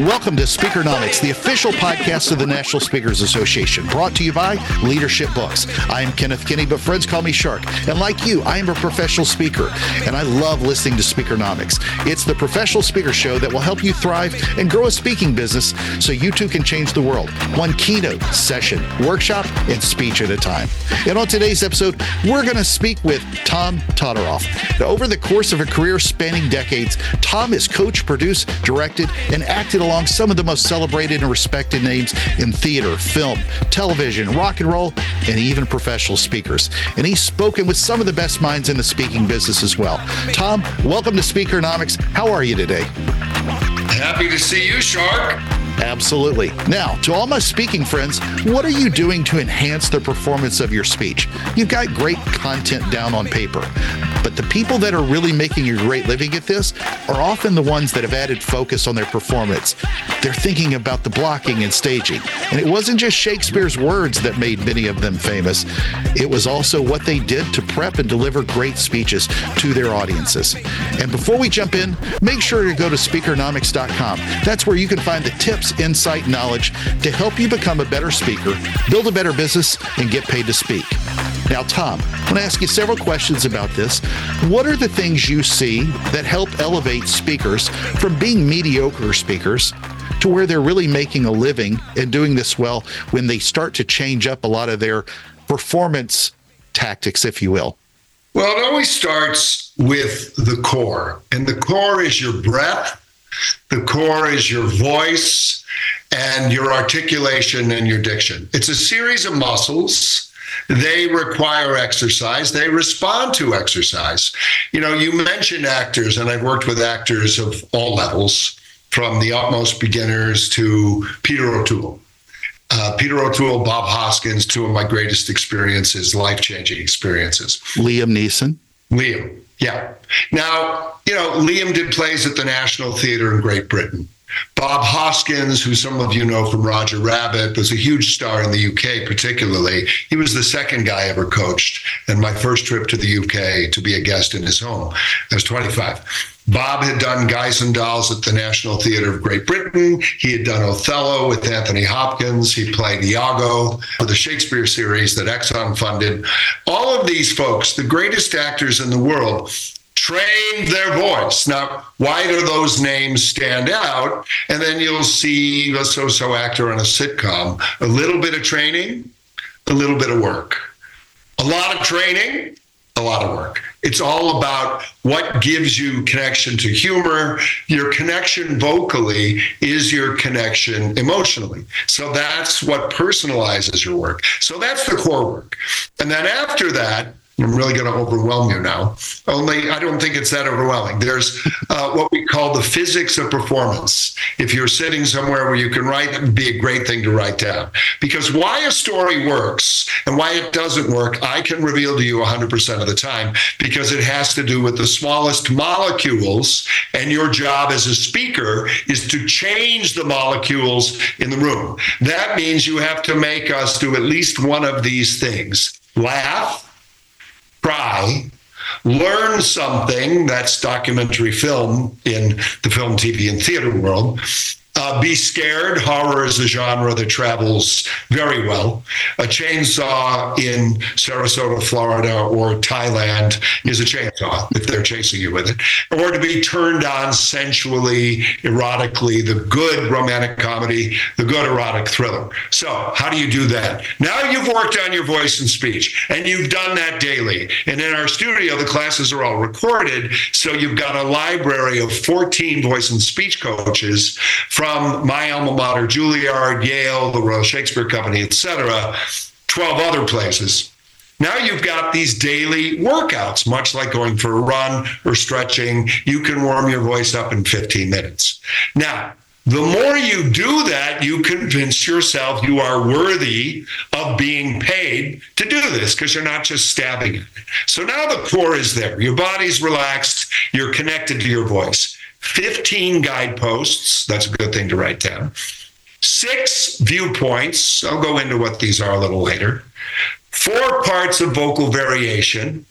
Welcome to Speakernomics, the official podcast of the National Speakers Association, brought to you by Leadership Books. I am Kenneth Kinney, but friends call me Shark. And like you, I am a professional speaker, and I love listening to Speakernomics. It's the professional speaker show that will help you thrive and grow a speaking business so you too can change the world, one keynote, session, workshop, and speech at a time. And on today's episode, we're going to speak with Tom Todoroff. Now, over the course of a career spanning decades, Tom has coached, produced, directed, and acted along some of the most celebrated and respected names in theater, film, television, rock and roll, and even professional speakers. And he's spoken with some of the best minds in the speaking business as well. Tom, welcome to Speakernomics. How are you today? Happy to see you, Shark. Absolutely. Now, to all my speaking friends, what are you doing to enhance the performance of your speech? You've got great content down on paper, but the people that are really making a great living at this are often the ones that have added focus on their performance. They're thinking about the blocking and staging. And it wasn't just Shakespeare's words that made many of them famous. It was also what they did to prep and deliver great speeches to their audiences. And before we jump in, make sure to go to Speakernomics.com. That's where you can find the tips, insight, knowledge to help you become a better speaker, build a better business, and get paid to speak. Now, Tom, I'm going to ask you several questions about this. What are the things you see that help elevate speakers from being mediocre speakers to where they're really making a living and doing this well when they start to change up a lot of their performance tactics, if you will? Well, it always starts with the core, and the core is your breath. The core is your voice and your articulation and your diction. It's a series of muscles. They require exercise. They respond to exercise. You know, you mentioned actors, and I've worked with actors of all levels, from the utmost beginners to Peter O'Toole. Bob Hoskins, two of my greatest experiences, life-changing experiences. Liam Neeson. Yeah. Now, you know, Liam did plays at the National Theatre in Great Britain. Bob Hoskins, who some of you know from Roger Rabbit, was a huge star in the UK particularly. He was the second guy I ever coached, and my first trip to the UK to be a guest in his home. I was 25. Bob had done Guys and Dolls at the National Theatre of Great Britain. He had done Othello with Anthony Hopkins. He played Iago for the Shakespeare series that Exxon funded. All of these folks, the greatest actors in the world, trained their voice. Now, why do those names stand out? And then you'll see a so-so actor on a sitcom. A little bit of training, a little bit of work. A lot of training, a lot of work. It's all about what gives you connection to humor. Your connection vocally is your connection emotionally. So that's what personalizes your work. So that's the core work. And then after that, I'm really going to overwhelm you now, only I don't think it's that overwhelming. There's what we call the physics of performance. If you're sitting somewhere where you can write, it would be a great thing to write down. Because why a story works and why it doesn't work, I can reveal to you 100% of the time, because it has to do with the smallest molecules, and your job as a speaker is to change the molecules in the room. That means you have to make us do at least one of these things. Laugh. Cry, learn something, that's documentary film in the film, TV, and theater world. Be scared. Horror is a genre that travels very well. A chainsaw in Sarasota, Florida, or Thailand is a chainsaw if they're chasing you with it. Or to be turned on sensually, erotically, the good romantic comedy, the good erotic thriller. So how do you do that? Now you've worked on your voice and speech, and you've done that daily. And in our studio, the classes are all recorded, so you've got a library of 14 voice and speech coaches from my alma mater, Juilliard, Yale, the Royal Shakespeare Company, et cetera, 12 other places. Now you've got these daily workouts, much like going for a run or stretching. You can warm your voice up in 15 minutes. Now, the more you do that, you convince yourself you are worthy of being paid to do this, because you're not just stabbing it. So now the core is there. Your body's relaxed. You're connected to your voice. 15 guideposts, that's a good thing to write down. 6 viewpoints, I'll go into what these are a little later. 4 parts of vocal variation,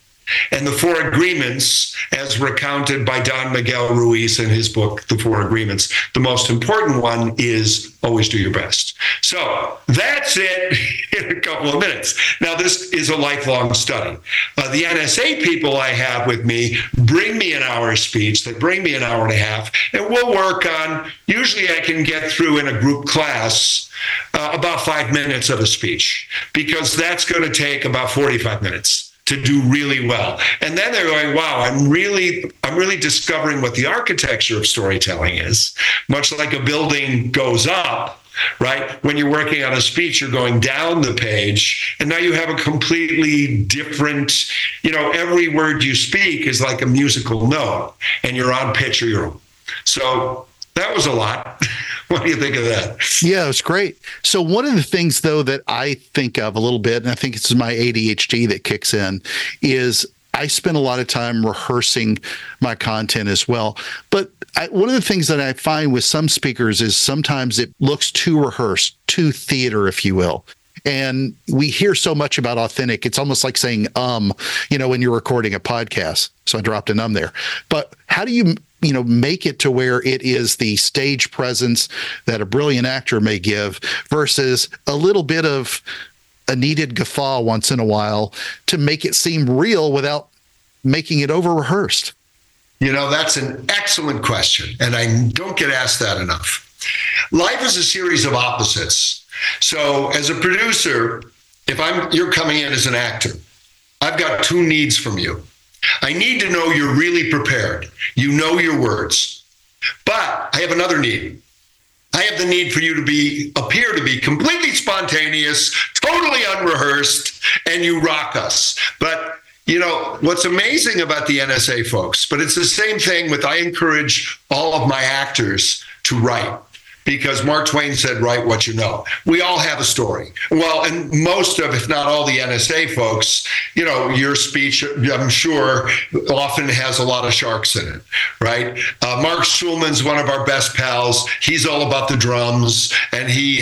And the Four Agreements, as recounted by Don Miguel Ruiz in his book, The Four Agreements, the most important one is always do your best. So that's it in a couple of minutes. Now, this is a lifelong study. The NSA people I have with me bring me an hour speech. They bring me an hour and a half, and we'll work on, usually I can get through in a group class about 5 minutes of a speech, because that's going to take about 45 minutes. To do really well. And then they're going, wow, I'm really discovering what the architecture of storytelling is. Much like a building goes up, right? When you're working on a speech, you're going down the page, and now you have a completely different, every word you speak is like a musical note, and you're on pitch or you're on. So that was a lot. What do you think of that? Yeah, it was great. So one of the things, though, that I think of a little bit, and I think it's my ADHD that kicks in, is I spend a lot of time rehearsing my content as well. But one of the things that I find with some speakers is sometimes it looks too rehearsed, too theater, if you will. And we hear so much about authentic. It's almost like saying, when you're recording a podcast. So I dropped an there. But how do you... make it to where it is the stage presence that a brilliant actor may give versus a little bit of a needed guffaw once in a while to make it seem real without making it over-rehearsed? That's an excellent question, and I don't get asked that enough. Life is a series of opposites. So as a producer, if you're coming in as an actor, I've got two needs from you. I need to know you're really prepared. You know your words. But I have another need. I have the need for you to appear to be completely spontaneous, totally unrehearsed, and you rock us. But what's amazing about the NSA folks, but it's the same thing with, I encourage all of my actors to write. Because Mark Twain said, write what you know. We all have a story. Well, and most of, if not all, the NSA folks, your speech, I'm sure, often has a lot of sharks in it, right? Mark Schulman's one of our best pals. He's all about the drums, and he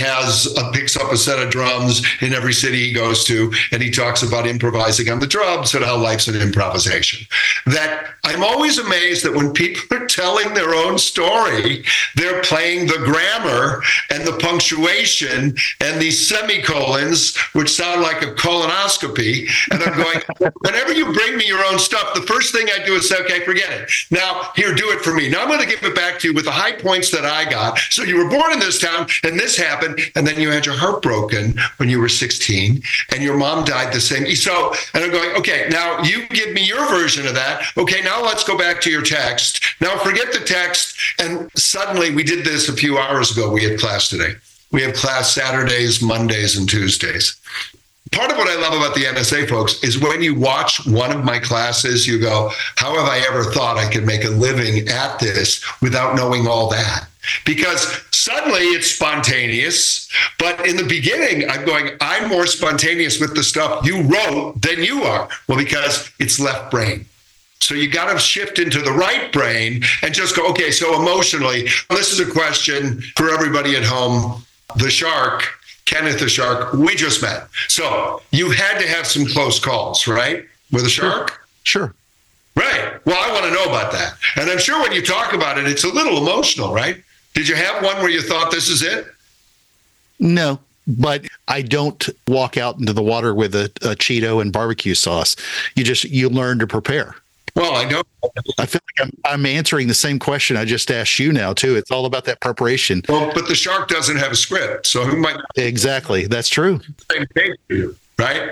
picks up a set of drums in every city he goes to, and he talks about improvising on the drums and how life's an improvisation. That I'm always amazed that when people are telling their own story, they're playing the grammar and the punctuation and these semicolons, which sound like a colonoscopy. And I'm going, whenever you bring me your own stuff, the first thing I do is say, okay, forget it. Now, here, do it for me. Now I'm going to give it back to you with the high points that I got. So you were born in this town and this happened. And then you had your heart broken when you were 16 and your mom died the same. So, and I'm going, okay, now you give me your version of that. Okay, now let's go back to your text. Now forget the text. And suddenly we did this a few hours ago. We had class today. We have class Saturdays, Mondays, and Tuesdays. Part of what I love about the NSA folks is when you watch one of my classes, you go, how have I ever thought I could make a living at this without knowing all that? Because suddenly it's spontaneous, but in the beginning, I'm going, I'm more spontaneous with the stuff you wrote than you are. Well, because it's left brain. So you got to shift into the right brain and just go, okay, so emotionally, this is a question for everybody at home. The shark, Kenneth the shark, we just met. So you had to have some close calls, right? With a shark? Sure. Right. Well, I want to know about that. And I'm sure when you talk about it, it's a little emotional, right? Did you have one where you thought this is it? No. But I don't walk out into the water with a Cheeto and barbecue sauce. You learn to prepare. Well, I know. I feel like I'm answering the same question I just asked you now, too. It's all about that preparation. Well, but the shark doesn't have a script, so who might not? Exactly. That's true. Same thing for you, right?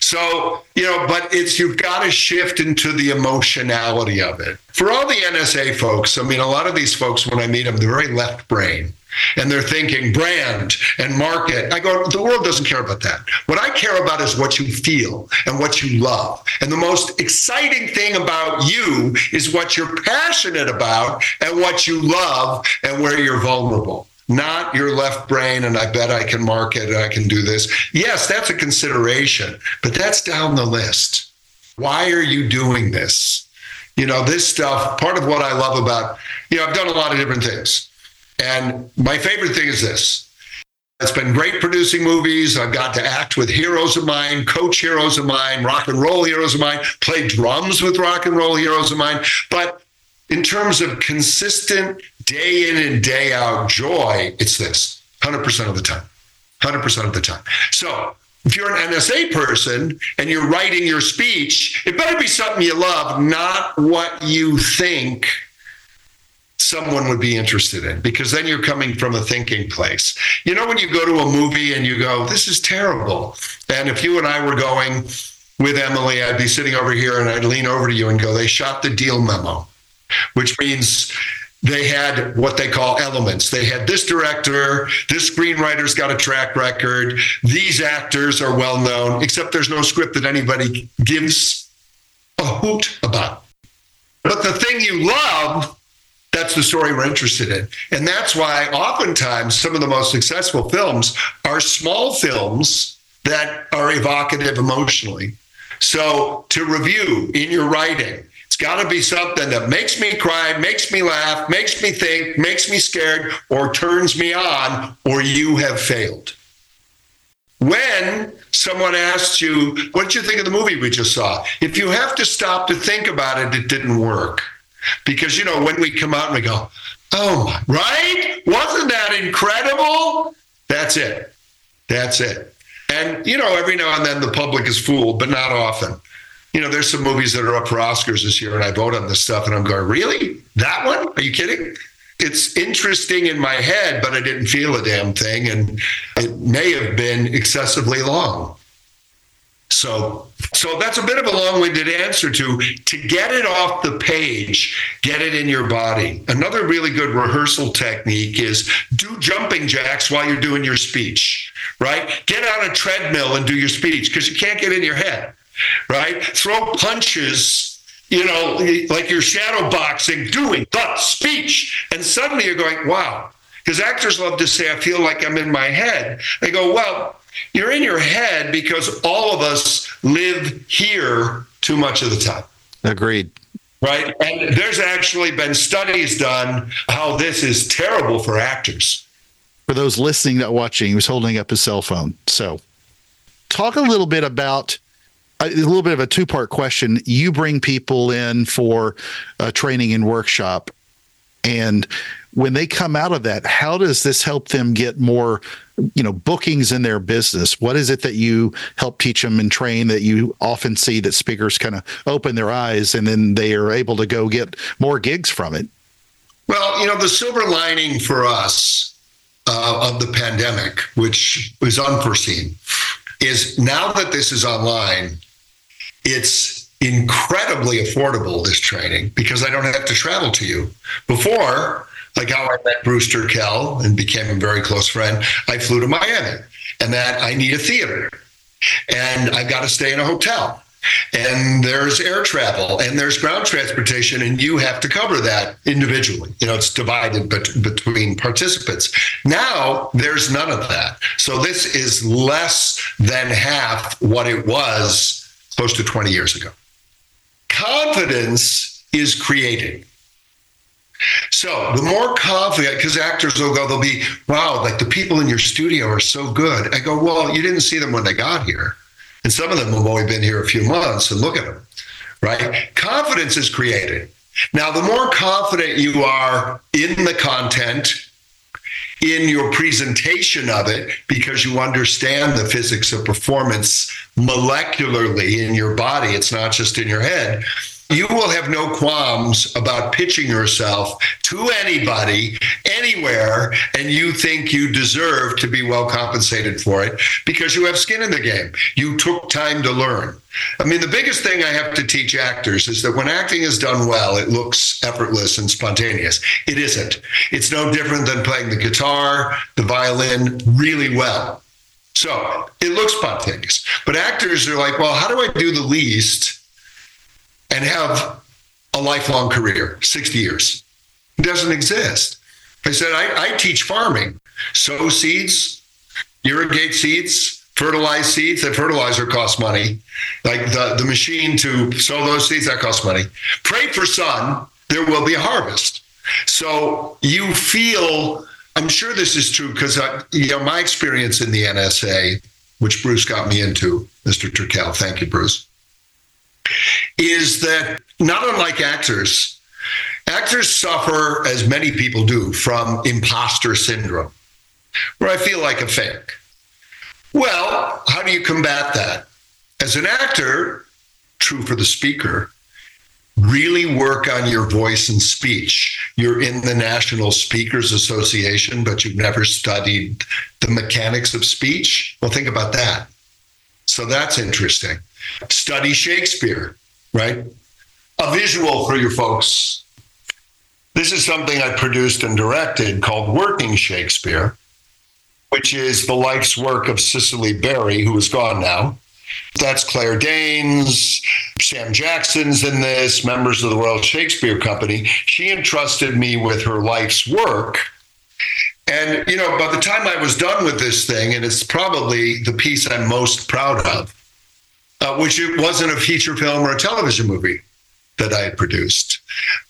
So, but you've got to shift into the emotionality of it. For all the NSA folks, a lot of these folks, when I meet them, they're very left brain. And they're thinking brand and market. I go, the world doesn't care about that. What I care about is what you feel and what you love. And the most exciting thing about you is what you're passionate about and what you love and where you're vulnerable. Not your left brain, and I bet I can market and I can do this. Yes, that's a consideration, but that's down the list. Why are you doing this? This stuff, part of what I love about, I've done a lot of different things. And my favorite thing is this. It's been great producing movies. I've got to act with heroes of mine, coach heroes of mine, rock and roll heroes of mine, play drums with rock and roll heroes of mine. But in terms of consistent day in and day out joy, it's this 100% of the time, 100% of the time. So if you're an NSA person and you're writing your speech, it better be something you love, not what you think someone would be interested in, because then you're coming from a thinking place. You know, when you go to a movie and you go, this is terrible. And if you and I were going with Emily, I'd be sitting over here and I'd lean over to you and go, they shot the deal memo, which means they had what they call elements. They had this director, this screenwriter's got a track record, these actors are well known, except there's no script that anybody gives a hoot about. But the thing you love, that's the story we're interested in. And that's why oftentimes some of the most successful films are small films that are evocative emotionally. So to review in your writing, it's got to be something that makes me cry, makes me laugh, makes me think, makes me scared, or turns me on, or you have failed. When someone asks you, what did you think of the movie we just saw? If you have to stop to think about it, it didn't work. Because, you know, when we come out and we go, oh, my, right? Wasn't that incredible? That's it. That's it. And, you know, every now and then the public is fooled, but not often. You know, there's some movies that are up for Oscars this year, and I vote on this stuff, and I'm going, really? That one? Are you kidding? It's interesting in my head, but I didn't feel a damn thing, and it may have been excessively long. So that's a bit of a long-winded answer to get it off the page, get it in your body. Another really good rehearsal technique is do jumping jacks while you're doing your speech, right? Get on a treadmill and do your speech because you can't get in your head, right? Throw punches, you know, like you're shadow boxing, doing the speech. And suddenly you're going, wow, because actors love to say, I feel like I'm in my head. They go, well, you're in your head because all of us live here too much of the time. Agreed. Right? And there's actually been studies done how this is terrible for actors. For those listening, not watching, he was holding up his cell phone. So talk a little bit about a little bit of a two-part question. You bring people in for a training and workshop. And when they come out of that, how does this help them get more, you know, bookings in their business? What is it that you help teach them and train that you often see that speakers kind of open their eyes and then they are able to go get more gigs from it? Well, you know, the silver lining for us of the pandemic, which was unforeseen, is now that this is online, it's incredibly affordable, this training, because I don't have to travel to you. Before, like how I met Bruce Turkel and became a very close friend, I flew to Miami and that I need a theater and I've got to stay in a hotel and there's air travel and there's ground transportation and you have to cover that individually. You know, it's divided between participants. Now there's none of that. So this is less than half what it was close to 20 years ago. Confidence is created. So the more confident, because actors will go, they'll be, wow, like the people in your studio are so good. I go, well, you didn't see them when they got here. And some of them have only been here a few months and look at them, right? Confidence is created. Now, the more confident you are in the content, in your presentation of it, because you understand the physics of performance molecularly in your body, it's not just in your head, you will have no qualms about pitching yourself to anybody, anywhere, and you think you deserve to be well compensated for it because you have skin in the game. You took time to learn. I mean, the biggest thing I have to teach actors is that when acting is done well, it looks effortless and spontaneous. It isn't. It's no different than playing the guitar, the violin really well. So it looks spontaneous. But actors are like, well, how do I do the least and have a lifelong career, 60 years? It doesn't exist. I said, I teach farming. Sow seeds, irrigate seeds, fertilize seeds. That fertilizer costs money. Like the machine to sow those seeds, that costs money. Pray for sun, there will be a harvest. So you feel I'm sure this is true because, my experience in the NSA, which Bruce got me into, Mr. Turkel, thank you, Bruce, is that not unlike actors, actors suffer, as many people do, from imposter syndrome, where I feel like a fake. Well, how do you combat that? As an actor, true for the speaker, really work on your voice and speech. You're in the National Speakers Association, but you've never studied the mechanics of speech. Well, think about that. So that's interesting. Study Shakespeare, right? A visual for your folks. This is something I produced and directed called Working Shakespeare, which is the life's work of Cicely Berry, who is gone now. That's Claire Danes, Sam Jackson's in this, members of the Royal Shakespeare Company. She entrusted me with her life's work. And, by the time I was done with this thing, and it's probably the piece I'm most proud of, which it wasn't a feature film or a television movie that I had produced.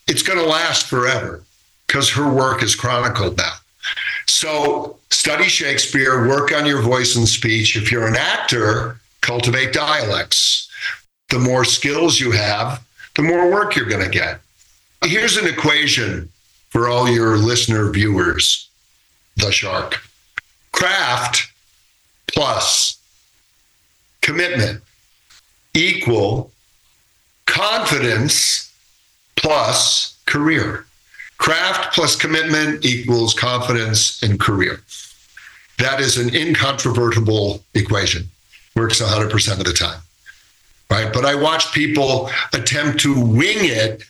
It's going to last forever because her work is chronicled now. So study Shakespeare, work on your voice and speech. If you're an actor, cultivate dialects. The more skills you have, the more work you're going to get. Here's an equation for all your listener viewers, the shark. Craft plus commitment equal confidence plus career. Craft plus commitment equals confidence and career. That is an incontrovertible equation. Works 100% of the time, right? But I watch people attempt to wing it,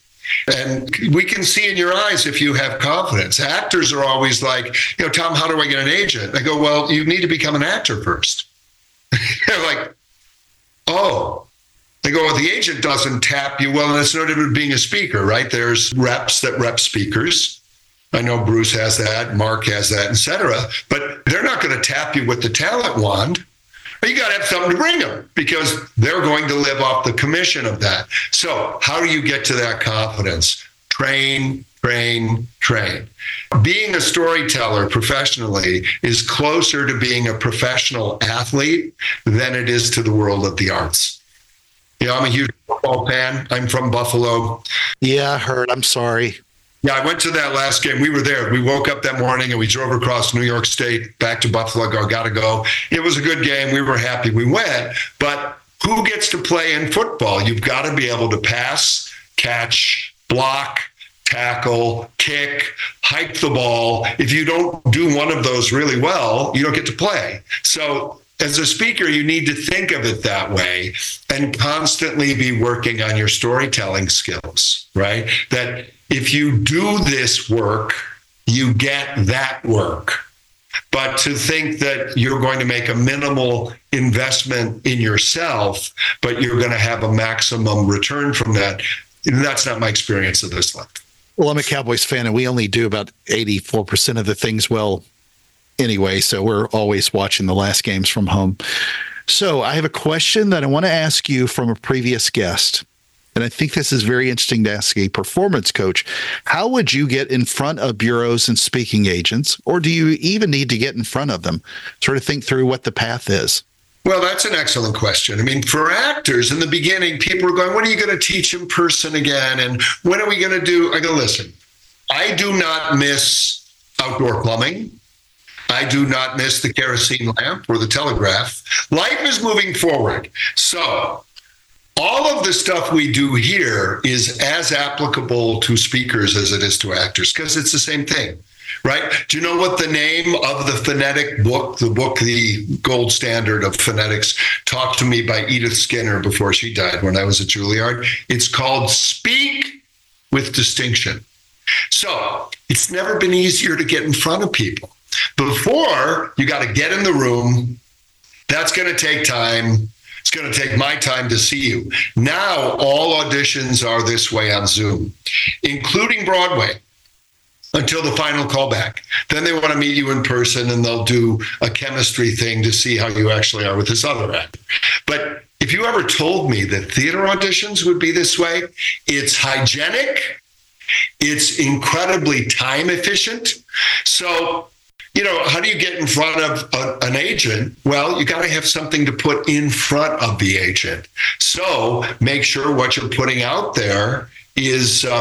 and we can see in your eyes if you have confidence. Actors are always like, Tom, how do I get an agent? I go, well, you need to become an actor first. They're like, oh. They go, well, the agent doesn't tap you. Well, and it's no different being a speaker, right? There's reps that rep speakers. I know Bruce has that, Mark has that, et cetera. But they're not going to tap you with the talent wand. You got to have something to bring them because they're going to live off the commission of that. So how do you get to that confidence? Train, train, train. Being a storyteller professionally is closer to being a professional athlete than it is to the world of the arts. I'm a huge football fan. I'm from Buffalo. Yeah, I heard. I'm sorry. Yeah, I went to that last game. We were there. We woke up that morning and we drove across New York State, back to Buffalo. I got to go. It was a good game. We were happy we went. But who gets to play in football? You've got to be able to pass, catch, block, tackle, kick, hike the ball. If you don't do one of those really well, you don't get to play. So as a speaker, you need to think of it that way and constantly be working on your storytelling skills, right? That if you do this work, you get that work. But to think that you're going to make a minimal investment in yourself, but you're going to have a maximum return from that, that's not my experience of this life. Well, I'm a Cowboys fan, and we only do about 84% of the things well anyway, so we're always watching the last games from home. So I have a question that I want to ask you from a previous guest. And I think this is very interesting to ask a performance coach. How would you get in front of bureaus and speaking agents, or do you even need to get in front of them? Sort of think through what the path is. Well, that's an excellent question. I mean, for actors in the beginning, people are going, when are you going to teach in person again? And when are we going to do? I go, listen, I do not miss outdoor plumbing. I do not miss the kerosene lamp or the telegraph. Life is moving forward. So all of the stuff we do here is as applicable to speakers as it is to actors, because it's the same thing, right? Do you know what the name of the phonetic book, the gold standard of phonetics, Taught to Me by Edith Skinner before she died when I was at Juilliard? It's called Speak with Distinction. So it's never been easier to get in front of people. Before, you got to get in the room. That's going to take time. It's going to take my time to see you. Now, all auditions are this way on Zoom, including Broadway, until the final callback. Then they want to meet you in person, and they'll do a chemistry thing to see how you actually are with this other actor. But if you ever told me that theater auditions would be this way, it's hygienic. It's incredibly time efficient. So you know, how do you get in front of an agent? Well, you got to have something to put in front of the agent. So make sure what you're putting out there is, you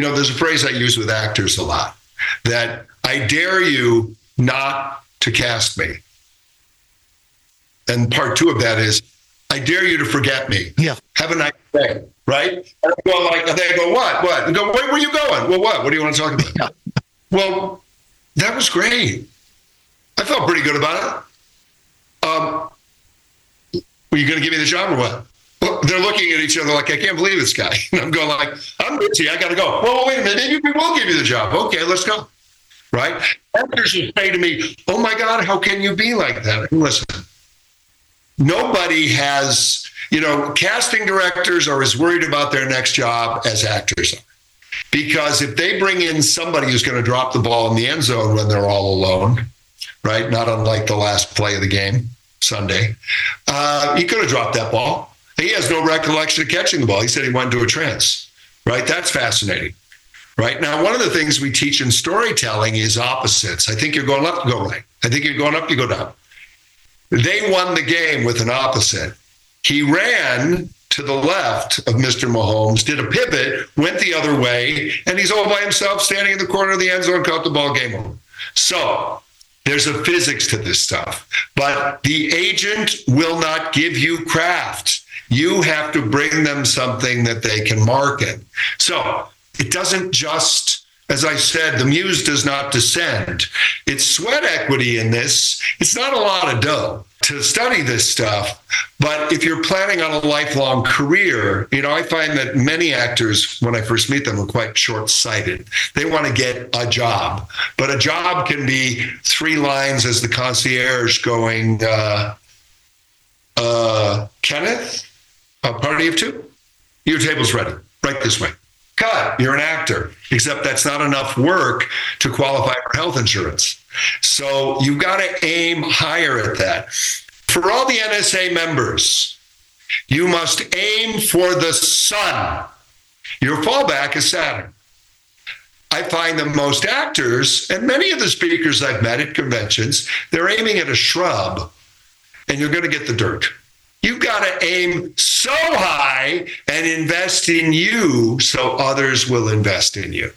know, there's a phrase I use with actors a lot, that I dare you not to cast me. And part two of that is, I dare you to forget me. Yeah. Have a nice day, right? And I go like, they go, what? And go, where were you going? Well, what do you want to talk about? Yeah. Well, that was great. I felt pretty good about it. Were you going to give me the job or what? Well, they're looking at each other like, I can't believe this guy. And I'm going like, I'm busy. I got to go. Well, wait a minute. Maybe we will give you the job. Okay, let's go. Right? Actors will say to me, oh my God, how can you be like that? And listen, nobody has, you know, casting directors are as worried about their next job as actors are. Because if they bring in somebody who's going to drop the ball in the end zone when they're all alone, right? Not unlike the last play of the game, Sunday, he could have dropped that ball. He has no recollection of catching the ball. He said he went into a trance, right? That's fascinating, right? Now, one of the things we teach in storytelling is opposites. I think you're going left, you go right. I think you're going up, you go down. They won the game with an opposite. He ran to the left of Mr. Mahomes, did a pivot, went the other way, and he's all by himself standing in the corner of the end zone, caught the ball, game over. So there's a physics to this stuff, but the agent will not give you craft. You have to bring them something that they can market. So it doesn't just... As I said, the muse does not descend. It's sweat equity in this. It's not a lot of dough to study this stuff. But if you're planning on a lifelong career, you know, I find that many actors, when I first meet them, are quite short-sighted. They want to get a job. But a job can be three lines as the concierge going, Kenneth, a party of two? Your table's ready. Right this way. Cut, you're an actor, except that's not enough work to qualify for health insurance. So you've got to aim higher at that. For all the NSA members, you must aim for the sun. Your fallback is Saturn. I find that most actors, and many of the speakers I've met at conventions, they're aiming at a shrub, and you're going to get the dirt. You've got to aim so high and invest in you so others will invest in you.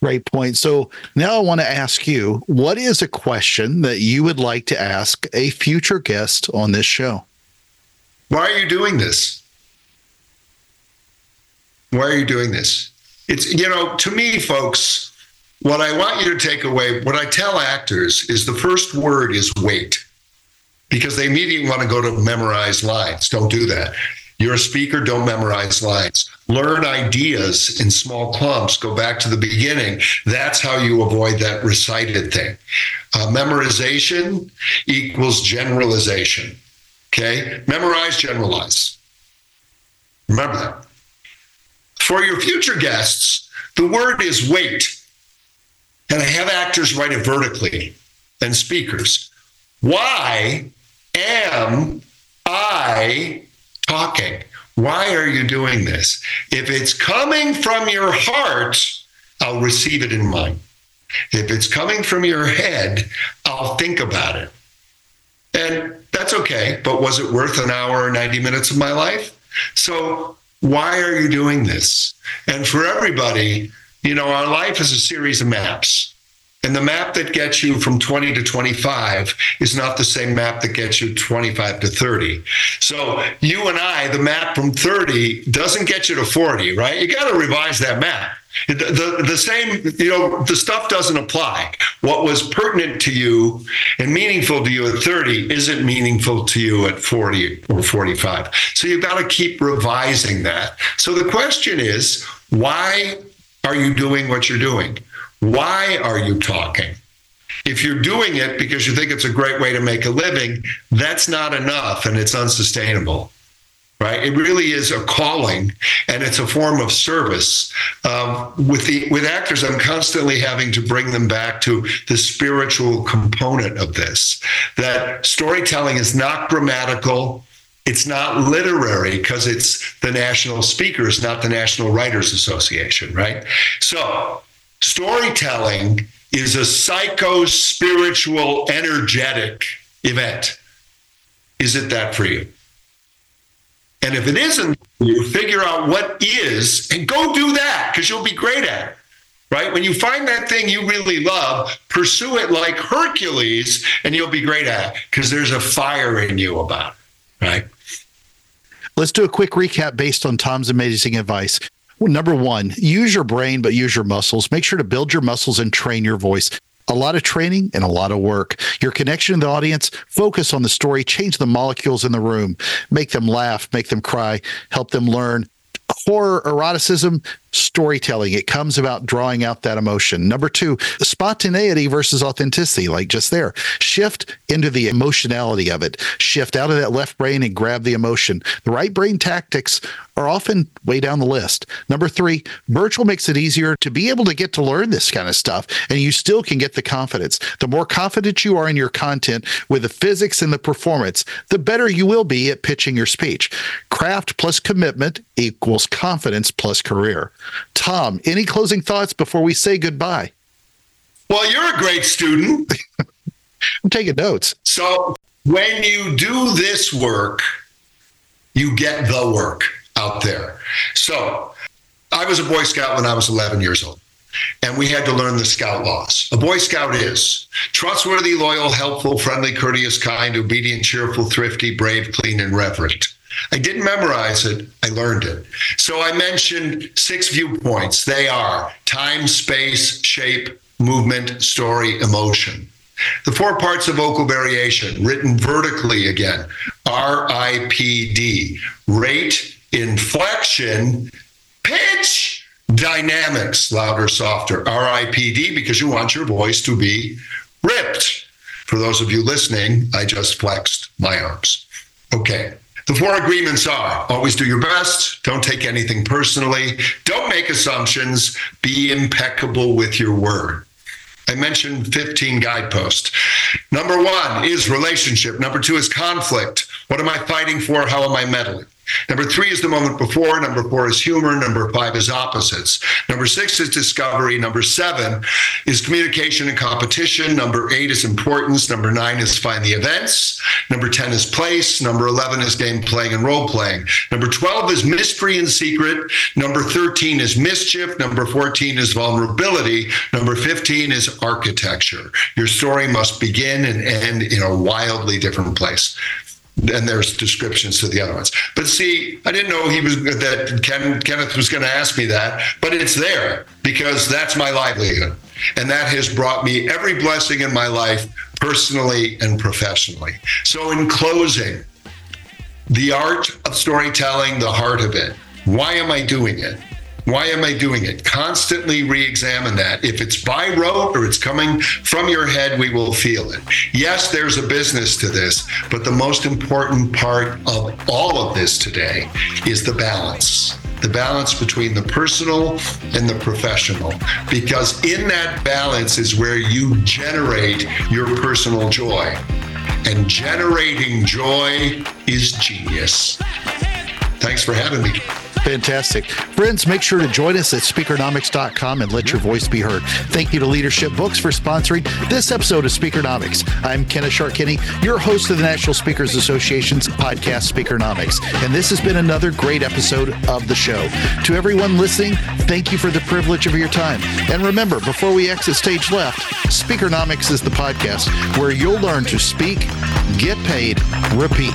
Great point. So now I want to ask you, what is a question that you would like to ask a future guest on this show? Why are you doing this? Why are you doing this? It's, you know, to me, folks, what I want you to take away, what I tell actors is the first word is wait. Because they immediately want to go to memorize lines. Don't do that. You're a speaker, don't memorize lines. Learn ideas in small clumps. Go back to the beginning. That's how you avoid that recited thing. Memorization equals generalization. Okay? Memorize, generalize. Remember that. For your future guests, the word is wait. And I have actors write it vertically and speakers. Why am I talking? Why are you doing this? If it's coming from your heart, I'll receive it in mind. If it's coming from your head, I'll think about it. And that's okay, but was it worth an hour or 90 minutes of my life? So why are you doing this? And for everybody, you know, our life is a series of maps. And the map that gets you from 20 to 25 is not the same map that gets you 25 to 30. So you and I, the map from 30 doesn't get you to 40, right? You got to revise that map. The same, you know, the stuff doesn't apply. What was pertinent to you and meaningful to you at 30 isn't meaningful to you at 40 or 45. So you've got to keep revising that. So the question is, why are you doing what you're doing? Why are you talking? If you're doing it because you think it's a great way to make a living, that's not enough and it's unsustainable, right? It really is a calling and it's a form of service. With actors, I'm constantly having to bring them back to the spiritual component of this, that storytelling is not grammatical. It's not literary because it's the National Speakers, not the National Writers Association, right? So storytelling is a psycho-spiritual, energetic event. Is it that for you? And if it isn't, you figure out what is and go do that, because you'll be great at it, right? When you find that thing you really love, pursue it like Hercules and you'll be great at it, because there's a fire in you about it, right? Let's do a quick recap based on Tom's amazing advice. Well, number one, use your brain, but use your muscles. Make sure to build your muscles and train your voice. A lot of training and a lot of work. Your connection to the audience, focus on the story, change the molecules in the room, make them laugh, make them cry, help them learn. Horror, eroticism, storytelling. It comes about drawing out that emotion. Number two, spontaneity versus authenticity, like just there. Shift into the emotionality of it. Shift out of that left brain and grab the emotion. The right brain tactics are often way down the list. Number three, virtual makes it easier to be able to get to learn this kind of stuff, and you still can get the confidence. The more confident you are in your content with the physics and the performance, the better you will be at pitching your speech. Craft plus commitment equals confidence plus career. Tom, any closing thoughts before we say goodbye? Well, you're a great student. I'm taking notes. So when you do this work, you get the work out there. So I was a Boy Scout when I was 11 years old, and we had to learn the Scout laws. A Boy Scout is trustworthy, loyal, helpful, friendly, courteous, kind, obedient, cheerful, thrifty, brave, clean, and reverent. I didn't memorize it. I learned it. So I mentioned 6 viewpoints. They are time, space, shape, movement, story, emotion. The 4 parts of vocal variation, written vertically again, RIPD, rate, inflection, pitch, dynamics, louder, softer, RIPD, because you want your voice to be ripped. For those of you listening, I just flexed my arms. Okay. The 4 agreements are always do your best, don't take anything personally, don't make assumptions, be impeccable with your word. I mentioned 15 guideposts. Number 1 is relationship. Number 2 is conflict. What am I fighting for? How am I meddling? Number 3 is the moment before. Number 4 is humor. Number 5 is opposites. Number 6 is discovery. Number 7 is communication and competition. Number 8 is importance. Number 9 is find the events. Number 10 is place. Number 11 is game playing and role playing. Number 12 is mystery and secret. Number 13 is mischief. Number 14 is vulnerability. Number 15 is architecture. Your story must begin and end in a wildly different place. And there's descriptions to the other ones. But see, I didn't know Kenneth was going to ask me that, but it's there because that's my livelihood. And that has brought me every blessing in my life, personally and professionally. So in closing, the art of storytelling, the heart of it. Why am I doing it? Why am I doing it? Constantly re-examine that. If it's by rote or it's coming from your head, we will feel it. Yes, there's a business to this, but the most important part of all of this today is the balance between the personal and the professional, because in that balance is where you generate your personal joy. And generating joy is genius. Thanks for having me. Fantastic. Friends, make sure to join us at Speakernomics.com and let your voice be heard. Thank you to Leadership Books for sponsoring this episode of Speakernomics. I'm Kenneth Sharkini, your host of the National Speakers Association's podcast, Speakernomics. And this has been another great episode of the show. To everyone listening, thank you for the privilege of your time. And remember, before we exit stage left, Speakernomics is the podcast where you'll learn to speak, get paid, repeat.